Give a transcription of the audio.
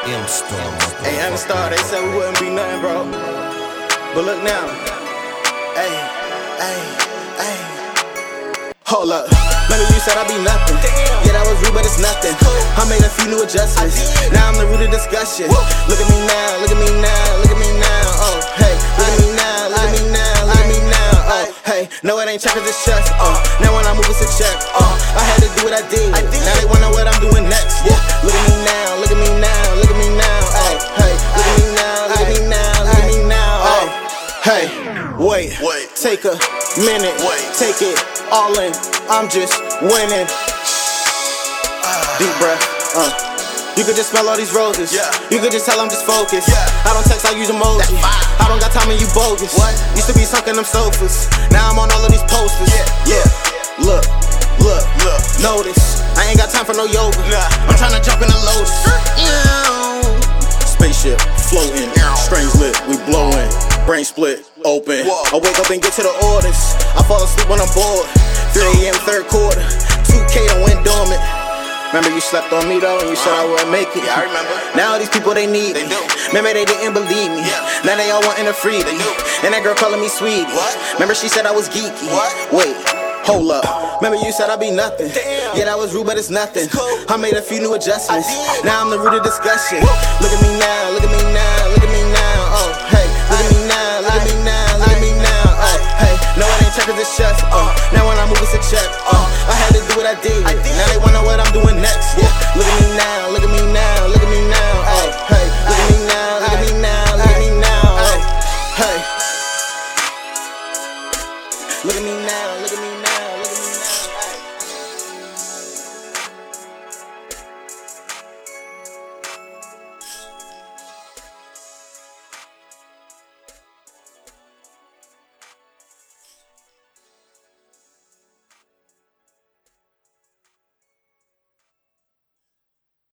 Hey, I'm a star, they said we wouldn't be nothing, bro. But look now. Hey, hey, hey. Hold up. Remember you said I'd be nothing. Yeah, that was rude, but it's nothing. I made a few new adjustments. Now I'm the root of discussion. Look at me now, look at me now, look at me now. Oh, hey, look at me now, look at me now, look at me now. Oh, hey, no, it ain't checkers, it's chess. Oh, now when I move, it's a check. Oh, I had to do what I did. Now they wanna know what I'm doing next. Yeah, look at me now, look at me now, look at me now. Hey, hey, look at me now, look at me now, look at me now. Oh, hey, wait, take a minute, take it all in. I'm just winning. Deep breath. You could just smell all these roses. Yeah. You could just tell I'm just focused. Yeah. I don't text, I use emoji. I don't got time and you bogus. What? Used to be sunken them sofas. Now I'm on all of these posters. Yeah. Look. Notice. I ain't got time for no yoga. I'm trying to jump in a lotus. Spaceship floating. Strings lit. We blowing. Brain split. Open. Whoa. I wake up and get to the orders. I fall asleep when I'm bored. 3 a.m. third quarter. 2K and went dormant. Remember you slept on me though and you said I wouldn't make it. Yeah, I remember. Now these people they need me. Remember they didn't believe me. Yeah. Now they all wantin' the freedom. And that girl calling me sweetie. What? Remember she said I was geeky. What? Wait, hold up. Remember you said I'd be nothing. Damn. Yeah, that was rude, but it's nothing. It's cool. I made a few new adjustments. Now I'm the root of discussion. Woo. Look at me now, look at me now, look at me now. Oh, hey, look at me now, look at me now, look at me now. Oh, hey, no, it ain't checkers, it's chess. Now when I move, it's a check. I had to do what I did. Now they wanna know what I'm doing.